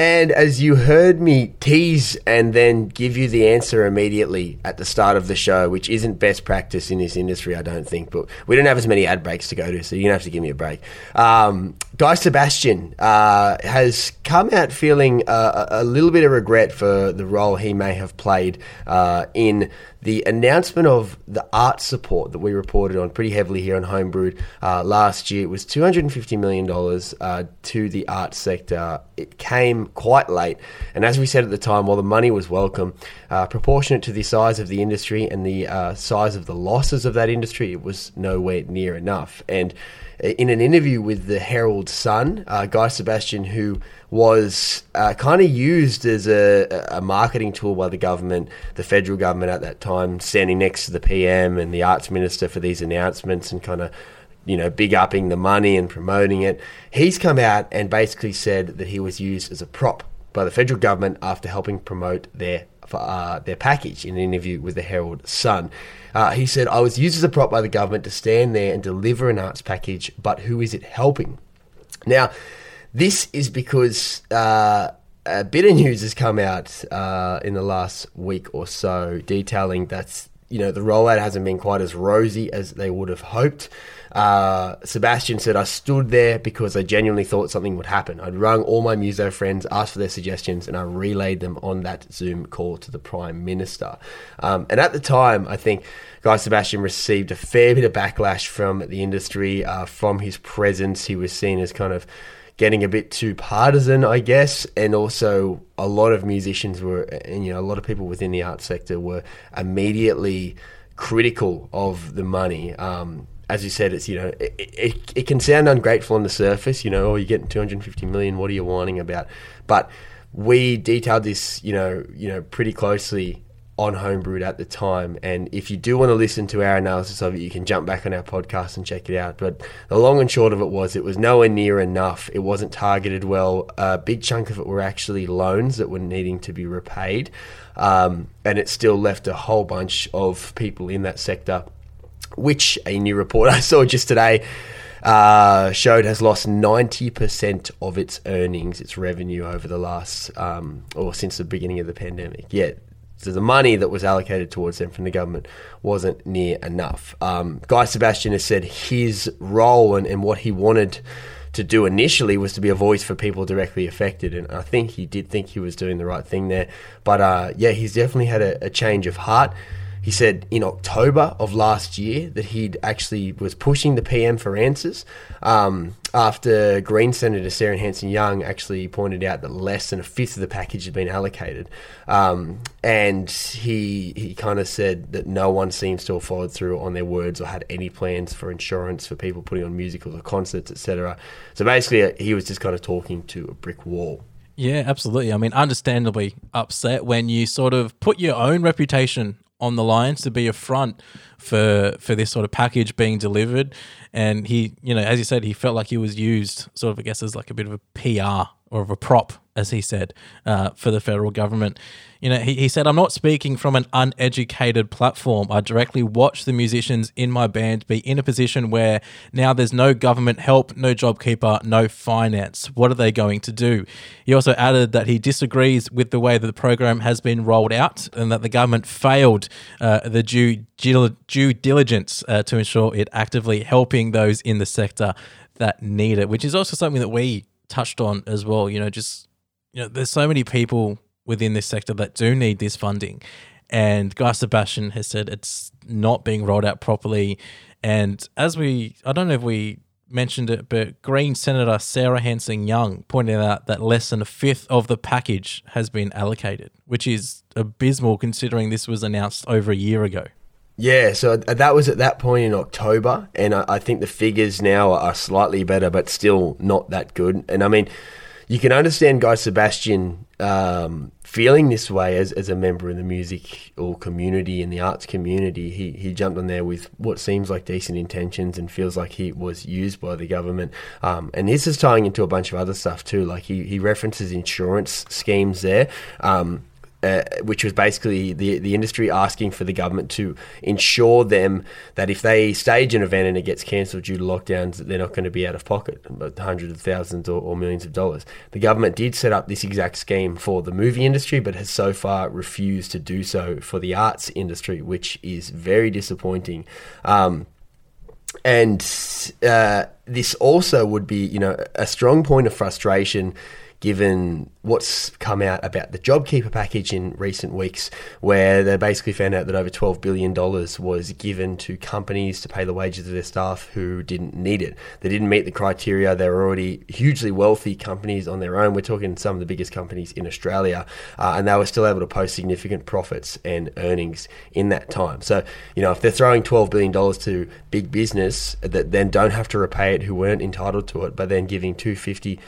And as you heard me tease and then give you the answer immediately at the start of the show, which isn't best practice in this industry, I don't think, but we don't have as many ad breaks to go to, so you're going to have to give me a break. Guy Sebastian has come out feeling a little bit of regret for the role he may have played in the announcement of the art support that we reported on pretty heavily here on Homebrewed last year. It was $250 million to the art sector. It came quite late. And as we said at the time, while the money was welcome, proportionate to the size of the industry and the size of the losses of that industry, it was nowhere near enough. And in an interview with the Herald Sun, Guy Sebastian, who was kind of used as a marketing tool by the government, the federal government at that time, standing next to the PM and the arts minister for these announcements and kind of, you know, big upping the money and promoting it. He's come out and basically said that he was used as a prop by the federal government after helping promote their package in an interview with the Herald Sun. He said, "I was used as a prop by the government to stand there and deliver an arts package, but who is it helping?" Now, this is because a bit of news has come out in the last week or so detailing that, you know, the rollout hasn't been quite as rosy as they would have hoped. Sebastian said, "I stood there because I genuinely thought something would happen. I'd rung all my Muso friends, asked for their suggestions, and I relayed them on that Zoom call to the Prime Minister." And at the time, I think Guy Sebastian received a fair bit of backlash from the industry, from his presence. He was seen as kind of getting a bit too partisan, I guess, and also a lot of musicians were, and you know, a lot of people within the arts sector were immediately critical of the money. As you said, it's, you know, it can sound ungrateful on the surface, you know, oh, you're getting 250 million, what are you whining about? But we detailed this, you know, pretty closely on Homebrewed at the time, and if you do want to listen to our analysis of it, you can jump back on our podcast and check it out. But the long and short of it was nowhere near enough. It wasn't targeted well. A big chunk of it were actually loans that were needing to be repaid, and it still left a whole bunch of people in that sector, which a new report I saw just today showed has lost 90% of its earnings, its revenue over the last, or since the beginning of the pandemic. Yet, so the money that was allocated towards them from the government wasn't near enough. Guy Sebastian has said his role and what he wanted to do initially was to be a voice for people directly affected. And I think he did think he was doing the right thing there. But yeah, he's definitely had a change of heart. He said in October of last year that he'd actually was pushing the PM for answers after Green Senator Sarah Hanson-Young actually pointed out that less than a fifth of the package had been allocated. And he kind of said that no one seems to have followed through on their words or had any plans for insurance for people putting on musicals or concerts, etc. So basically he was just kind of talking to a brick wall. Yeah, absolutely. I mean, understandably upset when you sort of put your own reputation on the lines to be a front for this sort of package being delivered. And he, you know, as you said, he felt like he was used sort of, I guess, as like a bit of a PR or of a prop, as he said, for the federal government. You know, he said, "I'm not speaking from an uneducated platform. I directly watched the musicians in my band be in a position where now there's no government help, no JobKeeper, no finance. What are they going to do?" He also added that he disagrees with the way that the program has been rolled out and that the government failed the due diligence to ensure it actively helping those in the sector that need it, which is also something that we touched on as well. You know, just, you know, there's so many people within this sector that do need this funding, and Guy Sebastian has said it's not being rolled out properly. And as we, I don't know if we mentioned it, but Green Senator Sarah Hanson-Young pointed out that less than a fifth of the package has been allocated, which is abysmal considering this was announced over a year ago. Yeah, so that was at that point in October, and I think the figures now are slightly better, but still not that good. And I mean, you can understand Guy Sebastian feeling this way as a member in the musical community and the arts community. He jumped on there with what seems like decent intentions and feels like he was used by the government. And this is tying into a bunch of other stuff too. Like he references insurance schemes there. which was basically the industry asking for the government to ensure them that if they stage an event and it gets cancelled due to lockdowns, they're not going to be out of pocket, but hundreds of thousands or millions of dollars. The government did set up this exact scheme for the movie industry, but has so far refused to do so for the arts industry, which is very disappointing. This also would be, you know, a strong point of frustration given what's come out about the JobKeeper package in recent weeks, where they basically found out that over $12 billion was given to companies to pay the wages of their staff who didn't need it. They didn't meet the criteria. They were already hugely wealthy companies on their own. We're talking some of the biggest companies in Australia, and they were still able to post significant profits and earnings in that time. So, you know, if they're throwing $12 billion to big business that then don't have to repay it, who weren't entitled to it, but then giving $250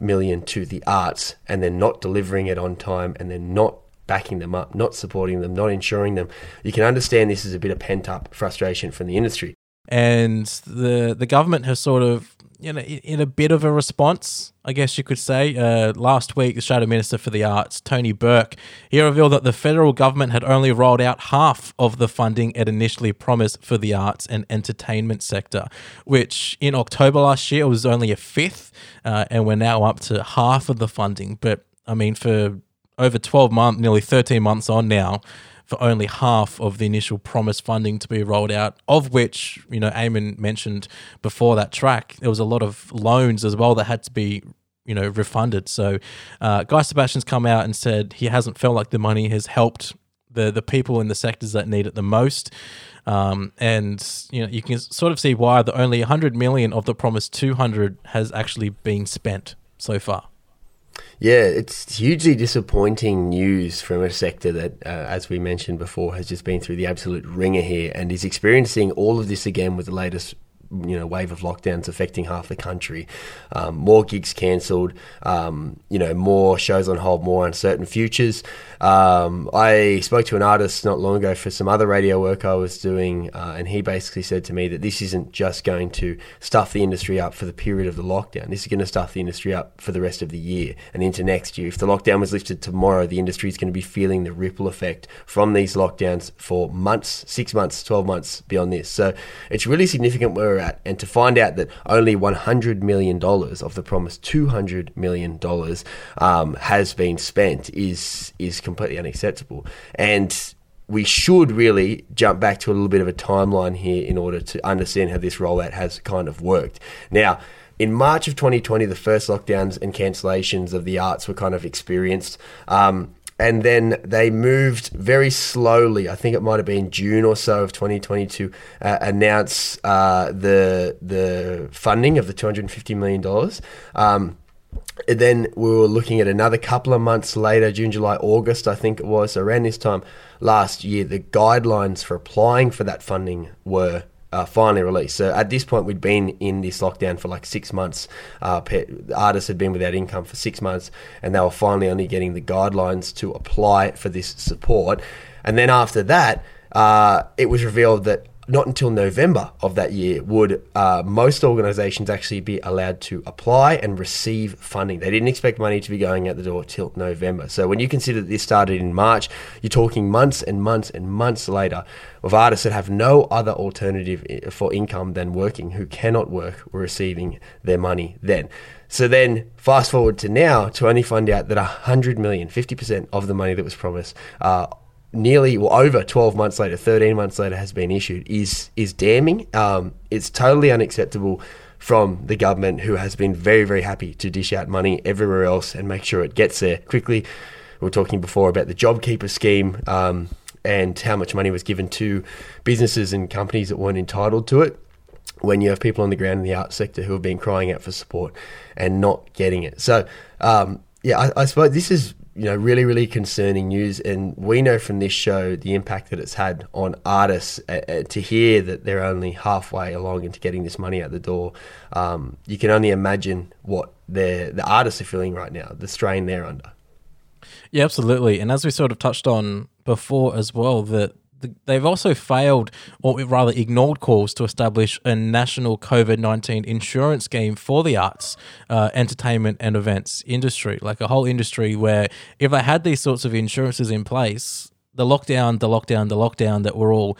million to the arts and then not delivering it on time and then not backing them up, not supporting them, not insuring them. You can understand this is a bit of pent-up frustration from the industry. And the government has sort of, you know, in a bit of a response, I guess you could say, last week, the Shadow Minister for the Arts, Tony Burke, he revealed that the federal government had only rolled out half of the funding it initially promised for the arts and entertainment sector, which in October last year was only a fifth, and we're now up to half of the funding. But, I mean, for over 12 months, nearly 13 months on now, for only half of the initial promised funding to be rolled out, of which, you know, Eamon mentioned before that track, there was a lot of loans as well that had to be, you know, refunded. So Guy Sebastian's come out and said he hasn't felt like the money has helped the people in the sectors that need it the most. And, you know, you can sort of see why the only 100 million of the promised 200 has actually been spent so far. Yeah, it's hugely disappointing news from a sector that, as we mentioned before, has just been through the absolute ringer here and is experiencing all of this again with the latest, you know, wave of lockdowns affecting half the country. More gigs cancelled, you know, more shows on hold, more uncertain futures. I spoke to an artist not long ago for some other radio work I was doing, and he basically said to me that this isn't just going to stuff the industry up for the period of the lockdown. This is going to stuff the industry up for the rest of the year and into next year. If the lockdown was lifted tomorrow, the industry is going to be feeling the ripple effect from these lockdowns for months, 6 months, 12 months beyond this. So it's really significant where we're at. And to find out that only $100 million of the promised $200 million has been spent is completely unacceptable. And we should really jump back to a little bit of a timeline here in order to understand how this rollout has kind of worked. Now, in March of 2020, the first lockdowns and cancellations of the arts were kind of experienced. And then they moved very slowly, I think it might have been June or so of 2022, announce the funding of the $250 million. And then we were looking at another couple of months later, June, July, August, I think it was, around this time last year, the guidelines for applying for that funding were finally released. So at this point, we'd been in this lockdown for like 6 months. Artists had been without income for 6 months, and they were finally only getting the guidelines to apply for this support. And then after that, it was revealed that not until November of that year would most organisations actually be allowed to apply and receive funding. They didn't expect money to be going out the door till November. So when you consider that this started in March, you're talking months and months and months later of artists that have no other alternative for income than working, who cannot work, were receiving their money then. So then fast forward to now to only find out that 100 million, 50% of the money that was promised, over 12 months later, 13 months later, has been issued is damning. It's totally unacceptable from the government, who has been very, very happy to dish out money everywhere else and make sure it gets there quickly. We were talking before about the JobKeeper scheme and how much money was given to businesses and companies that weren't entitled to it, when you have people on the ground in the arts sector who have been crying out for support and not getting it. So, I suppose this is, you know, really, really concerning news. And we know from this show the impact that it's had on artists. To hear that they're only halfway along into getting this money out the door, you can only imagine what the artists are feeling right now, the strain they're under. Yeah, absolutely. And as we sort of touched on before as well, that they've also failed, or rather ignored, calls to establish a national COVID-19 insurance scheme for the arts, entertainment and events industry, like a whole industry where if they had these sorts of insurances in place, the lockdown that we're all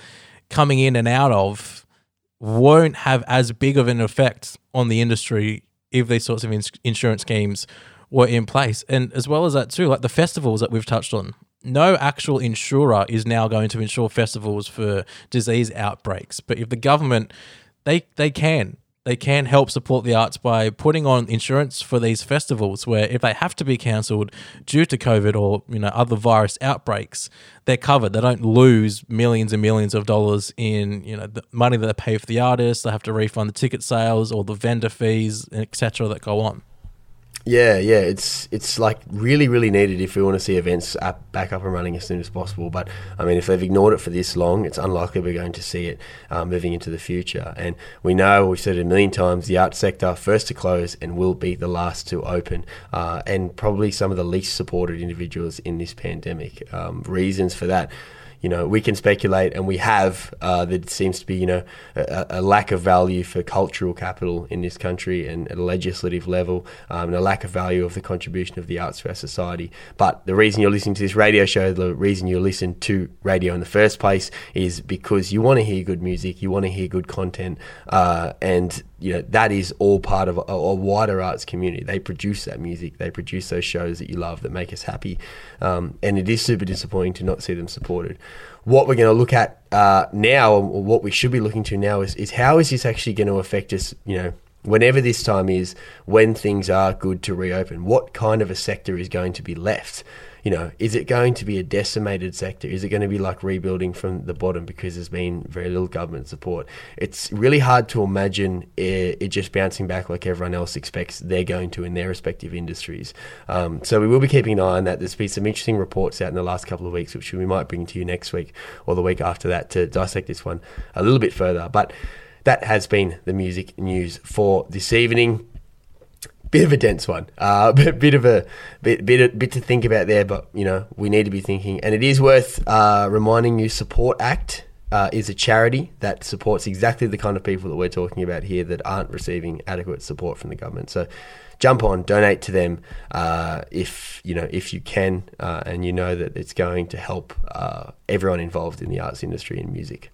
coming in and out of won't have as big of an effect on the industry if these sorts of insurance schemes were in place. And as well as that too, like the festivals that we've touched on, no actual insurer is now going to insure festivals for disease outbreaks. But if the government, they can help support the arts by putting on insurance for these festivals where if they have to be cancelled due to COVID or, you know, other virus outbreaks, they're covered. They don't lose millions and millions of dollars in, you know, the money that they pay for the artists. They have to refund the ticket sales or the vendor fees, etc. that go on. Yeah, it's like really, really needed if we want to see events back up and running as soon as possible. But I mean, if they've ignored it for this long, it's unlikely we're going to see it moving into the future. And we know, we've said it a million times, the arts sector first to close and will be the last to open, and probably some of the least supported individuals in this pandemic. Reasons for that, you know, we can speculate, and we have. There seems to be, you know, a lack of value for cultural capital in this country, and at a legislative level, and a lack of value of the contribution of the arts to our society. But the reason you're listening to this radio show, the reason you listen to radio in the first place, is because you want to hear good music, you want to hear good content, and you know, that is all part of a wider arts community. They produce that music, they produce those shows that you love, that make us happy. And it is super disappointing to not see them supported. What we're going to look at now, or what we should be looking to now, is how is this actually going to affect us, you know, whenever this time is, when things are good to reopen? What kind of a sector is going to be left? You know, is it going to be a decimated sector? Is it going to be like rebuilding from the bottom because there's been very little government support? It's really hard to imagine it just bouncing back like everyone else expects they're going to in their respective industries. So we will be keeping an eye on that. There's been some interesting reports out in the last couple of weeks, which we might bring to you next week or the week after that to dissect this one a little bit further. But that has been the music news for this evening. Bit of a dense one, bit to think about there, but you know, we need to be thinking, and it is worth reminding you, Support Act is a charity that supports exactly the kind of people that we're talking about here that aren't receiving adequate support from the government. So jump on, donate to them if you can, and you know that it's going to help everyone involved in the arts industry and music.